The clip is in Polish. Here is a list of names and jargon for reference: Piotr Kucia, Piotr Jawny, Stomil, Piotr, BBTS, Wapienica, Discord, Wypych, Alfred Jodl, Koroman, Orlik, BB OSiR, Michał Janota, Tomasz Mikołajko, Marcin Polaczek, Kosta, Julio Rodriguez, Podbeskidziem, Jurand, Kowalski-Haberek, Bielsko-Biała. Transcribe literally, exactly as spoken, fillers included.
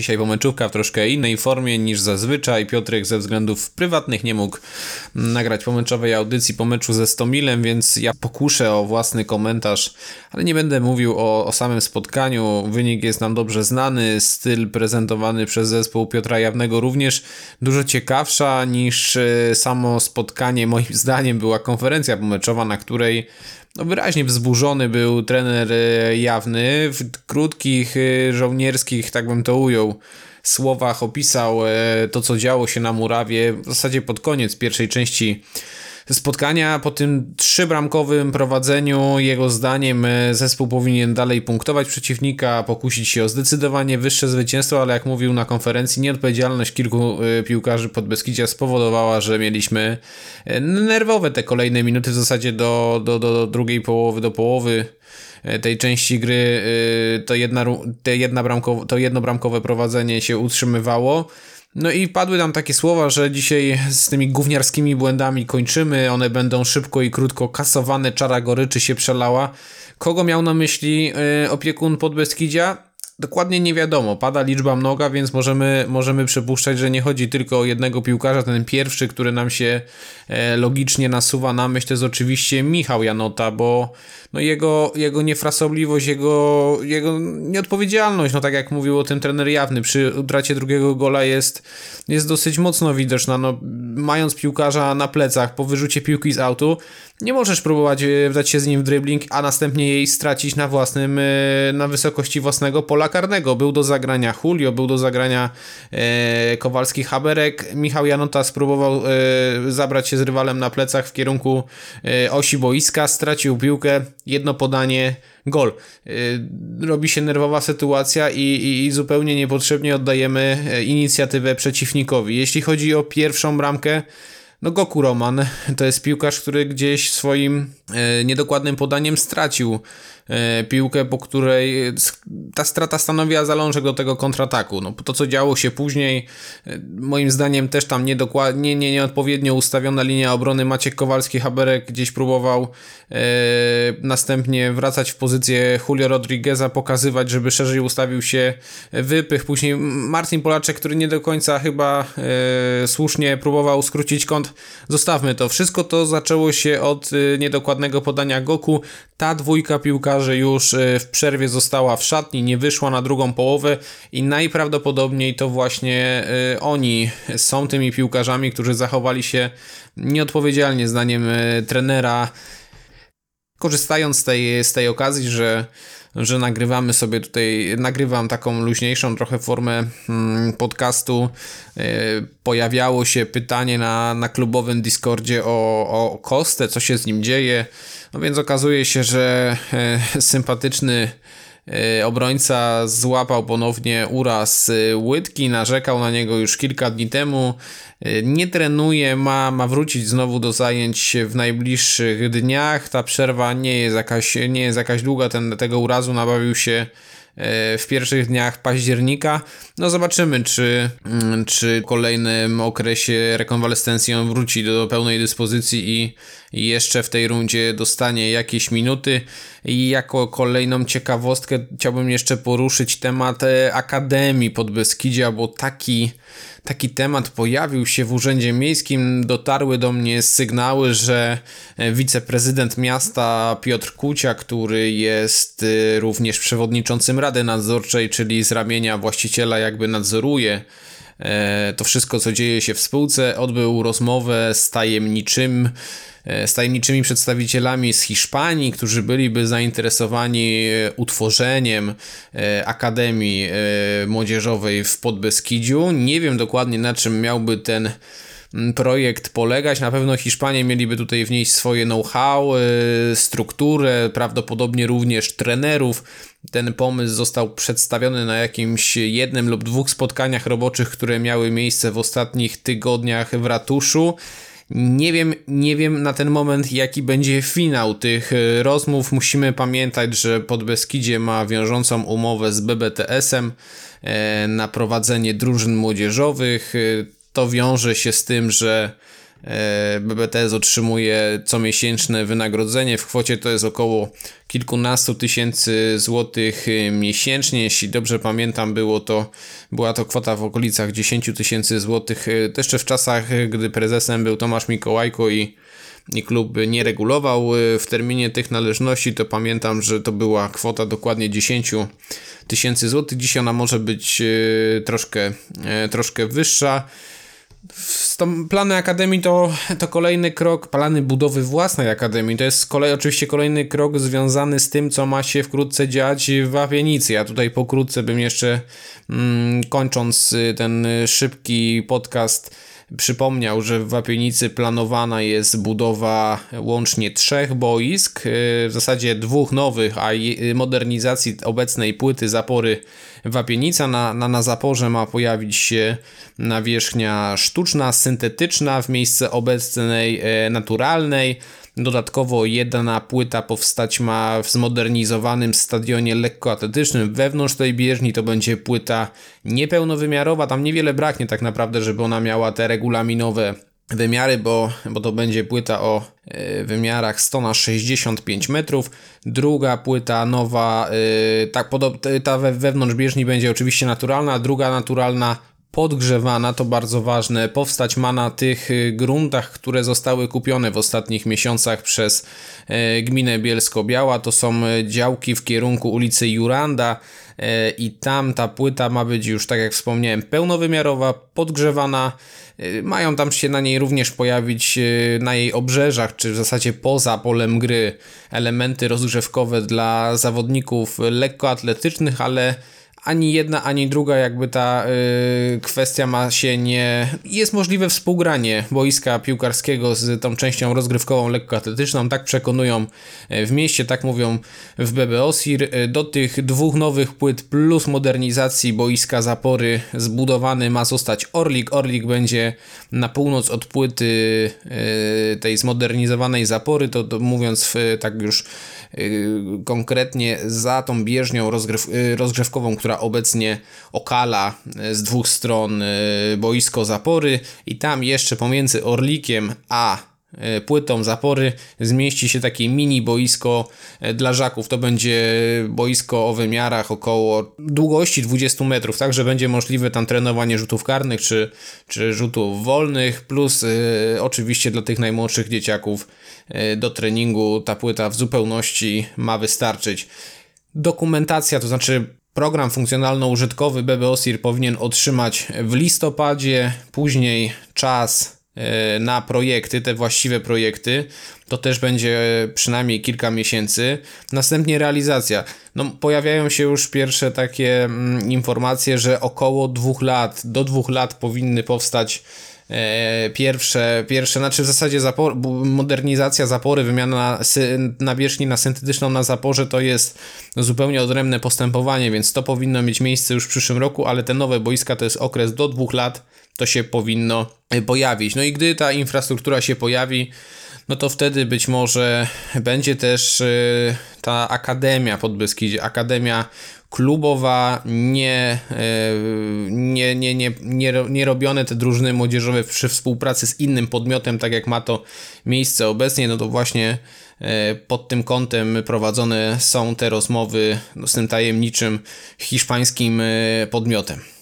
dzisiaj pomeczówka w troszkę innej formie niż zazwyczaj. Piotrek ze względów prywatnych nie mógł nagrać pomeczowej audycji po meczu ze Stomilem, więc ja pokuszę o własny komentarz, ale nie będę mówił o, o samym spotkaniu. Wynik jest nam dobrze znany, styl prezentowany przez zespół Piotra Jawnego również dużo ciekawsza niż samo spotkanie. Moim zdaniem była konferencja pomeczowa, na której no wyraźnie wzburzony był trener Jawny. W krótkich, żołnierskich, tak bym to ujął, słowach opisał to, co działo się na murawie w zasadzie pod koniec pierwszej części spotkania. Po tym trzybramkowym prowadzeniu jego zdaniem zespół powinien dalej punktować przeciwnika, pokusić się o zdecydowanie wyższe zwycięstwo, ale jak mówił na konferencji, nieodpowiedzialność kilku piłkarzy Podbeskidzia spowodowała, że mieliśmy nerwowe te kolejne minuty w zasadzie do, do, do drugiej połowy, do połowy tej części gry. To, jedna, te jedna bramko, to jedno bramkowe prowadzenie się utrzymywało. No i padły tam takie słowa, że dzisiaj z tymi gówniarskimi błędami kończymy, one będą szybko i krótko kasowane, czara goryczy się przelała. Kogo miał na myśli y, opiekun Podbeskidzia? Dokładnie nie wiadomo, pada liczba mnoga, więc możemy, możemy przypuszczać, że nie chodzi tylko o jednego piłkarza. Ten pierwszy, który nam się e, logicznie nasuwa na myśl, to jest oczywiście Michał Janota, bo no jego, jego niefrasobliwość, jego, jego nieodpowiedzialność, no tak jak mówił o tym trener Jawny, przy utracie drugiego gola jest, jest dosyć mocno widoczna. No, mając piłkarza na plecach po wyrzucie piłki z autu, nie możesz próbować wdać się z nim w dribbling, a następnie jej stracić na własnym, na wysokości własnego pola karnego. Był do zagrania Julio, był do zagrania e, Kowalski-Haberek. Michał Janota spróbował e, zabrać się z rywalem na plecach w kierunku e, osi boiska, stracił piłkę, jedno podanie, gol. E, robi się nerwowa sytuacja i, i, i zupełnie niepotrzebnie oddajemy inicjatywę przeciwnikowi. Jeśli chodzi o pierwszą bramkę, no go Koroman to jest piłkarz, który gdzieś swoim e, niedokładnym podaniem stracił e, piłkę, po której ta strata stanowiła zalążek do tego kontrataku. No, to, co działo się później, e, moim zdaniem też tam niedokładnie, nie, nieodpowiednio ustawiona linia obrony. Maciek Kowalski-Haberek gdzieś próbował e, następnie wracać w pozycję Julio Rodrigueza, pokazywać, żeby szerzej ustawił się Wypych. Później Marcin Polaczek, który nie do końca chyba e, słusznie próbował skrócić kąt. Zostawmy to. Wszystko to zaczęło się od niedokładnego podania Goku. Ta dwójka piłkarzy już w przerwie została w szatni, nie wyszła na drugą połowę i najprawdopodobniej to właśnie oni są tymi piłkarzami, którzy zachowali się nieodpowiedzialnie zdaniem trenera. Korzystając z tej, z tej okazji, że że nagrywamy sobie tutaj, nagrywam taką luźniejszą trochę formę podcastu, pojawiało się pytanie na, na klubowym Discordzie o, o Kostę, co się z nim dzieje. No więc okazuje się, że sympatyczny obrońca złapał ponownie uraz łydki, narzekał na niego już kilka dni temu, nie trenuje, ma, ma wrócić znowu do zajęć w najbliższych dniach. Ta przerwa nie jest jakaś, nie jest jakaś długa, ten, tego urazu nabawił się w pierwszych dniach października. No zobaczymy, czy, czy w kolejnym okresie rekonwalescencji on wróci do pełnej dyspozycji i jeszcze w tej rundzie dostanie jakieś minuty. I jako kolejną ciekawostkę chciałbym jeszcze poruszyć temat Akademii Podbeskidzia, bo taki, taki temat pojawił się w Urzędzie Miejskim. Dotarły do mnie sygnały, że wiceprezydent miasta Piotr Kucia, który jest również przewodniczącym Rady Nadzorczej, czyli z ramienia właściciela jakby nadzoruje to wszystko, co dzieje się w spółce, odbył rozmowę z tajemniczym z tajemniczymi przedstawicielami z Hiszpanii, którzy byliby zainteresowani utworzeniem Akademii Młodzieżowej w Podbeskidziu. Nie wiem dokładnie, na czym miałby ten projekt polegać. Na pewno Hiszpanie mieliby tutaj wnieść swoje know-how, strukturę, prawdopodobnie również trenerów. Ten pomysł został przedstawiony na jakimś jednym lub dwóch spotkaniach roboczych, które miały miejsce w ostatnich tygodniach w ratuszu. Nie wiem, nie wiem na ten moment, jaki będzie finał tych rozmów. Musimy pamiętać, że Podbeskidzie ma wiążącą umowę z B B T S em na prowadzenie drużyn młodzieżowych. To wiąże się z tym, że B B T S otrzymuje comiesięczne wynagrodzenie, w kwocie to jest około kilkunastu tysięcy złotych miesięcznie, jeśli dobrze pamiętam było to, była to kwota w okolicach dziesięciu tysięcy złotych, to jeszcze w czasach, gdy prezesem był Tomasz Mikołajko i, i klub nie regulował w terminie tych należności, to pamiętam, że to była kwota dokładnie dziesięciu tysięcy złotych, dzisiaj ona może być troszkę, troszkę wyższa. Plany Akademii to, to kolejny krok, plany budowy własnej Akademii, to jest kolej, oczywiście kolejny krok związany z tym, co ma się wkrótce dziać w Wapienicy. Ja tutaj pokrótce bym jeszcze mm, kończąc ten szybki podcast przypomniał, że w Wapienicy planowana jest budowa łącznie trzech boisk, w zasadzie dwóch nowych, a modernizacji obecnej płyty zapory Wapienica. Na, na, na zaporze ma pojawić się nawierzchnia sztuczna, syntetyczna w miejsce obecnej naturalnej. Dodatkowo jedna płyta powstać ma w zmodernizowanym stadionie lekkoatletycznym wewnątrz tej bieżni. To będzie płyta niepełnowymiarowa, tam niewiele braknie tak naprawdę, żeby ona miała te regulaminowe wymiary, bo, bo to będzie płyta o y, wymiarach sto na sześćdziesiąt pięć metrów. Druga płyta nowa, y, tak, ta we, wewnątrz bieżni będzie oczywiście naturalna, druga naturalna podgrzewana, to bardzo ważne, powstać ma na tych gruntach, które zostały kupione w ostatnich miesiącach przez gminę Bielsko-Biała. To są działki w kierunku ulicy Juranda i tam ta płyta ma być już, tak jak wspomniałem, pełnowymiarowa, podgrzewana. Mają tam się na niej również pojawić, na jej obrzeżach, czy w zasadzie poza polem gry, elementy rozgrzewkowe dla zawodników lekkoatletycznych, ale ani jedna, ani druga jakby ta y, kwestia ma się nie... Jest możliwe współgranie boiska piłkarskiego z tą częścią rozgrywkową lekkoatletyczną. Tak przekonują w mieście, tak mówią w B B OSiR. Do tych dwóch nowych płyt plus modernizacji boiska zapory zbudowany ma zostać Orlik. Orlik będzie na północ od płyty y, tej zmodernizowanej zapory. To, to mówiąc y, tak już y, konkretnie, za tą bieżnią rozgryw, y, rozgrzewkową, która obecnie okala z dwóch stron boisko zapory, i tam jeszcze pomiędzy Orlikiem a płytą zapory zmieści się takie mini boisko dla żaków. To będzie boisko o wymiarach około długości dwudziestu metrów, także będzie możliwe tam trenowanie rzutów karnych czy, czy rzutów wolnych, plus y, oczywiście dla tych najmłodszych dzieciaków y, do treningu ta płyta w zupełności ma wystarczyć. Dokumentacja, to znaczy program funkcjonalno-użytkowy B B OSiR powinien otrzymać w listopadzie, później czas na projekty, te właściwe projekty, to też będzie przynajmniej kilka miesięcy. Następnie realizacja. No, pojawiają się już pierwsze takie mm, informacje, że około dwóch lat, do dwóch lat powinny powstać Pierwsze, pierwsze, znaczy w zasadzie zapor, modernizacja zapory, wymiana nawierzchni na syntetyczną na zaporze to jest zupełnie odrębne postępowanie, więc to powinno mieć miejsce już w przyszłym roku, ale te nowe boiska to jest okres do dwóch lat, to się powinno pojawić. No i gdy ta infrastruktura się pojawi, no to wtedy być może będzie też ta Akademia Podbeskidzie, Akademia klubowa, nie, nie, nie, nie, nie, nie robione te drużyny młodzieżowe przy współpracy z innym podmiotem, tak jak ma to miejsce obecnie. No to właśnie pod tym kątem prowadzone są te rozmowy z tym tajemniczym hiszpańskim podmiotem.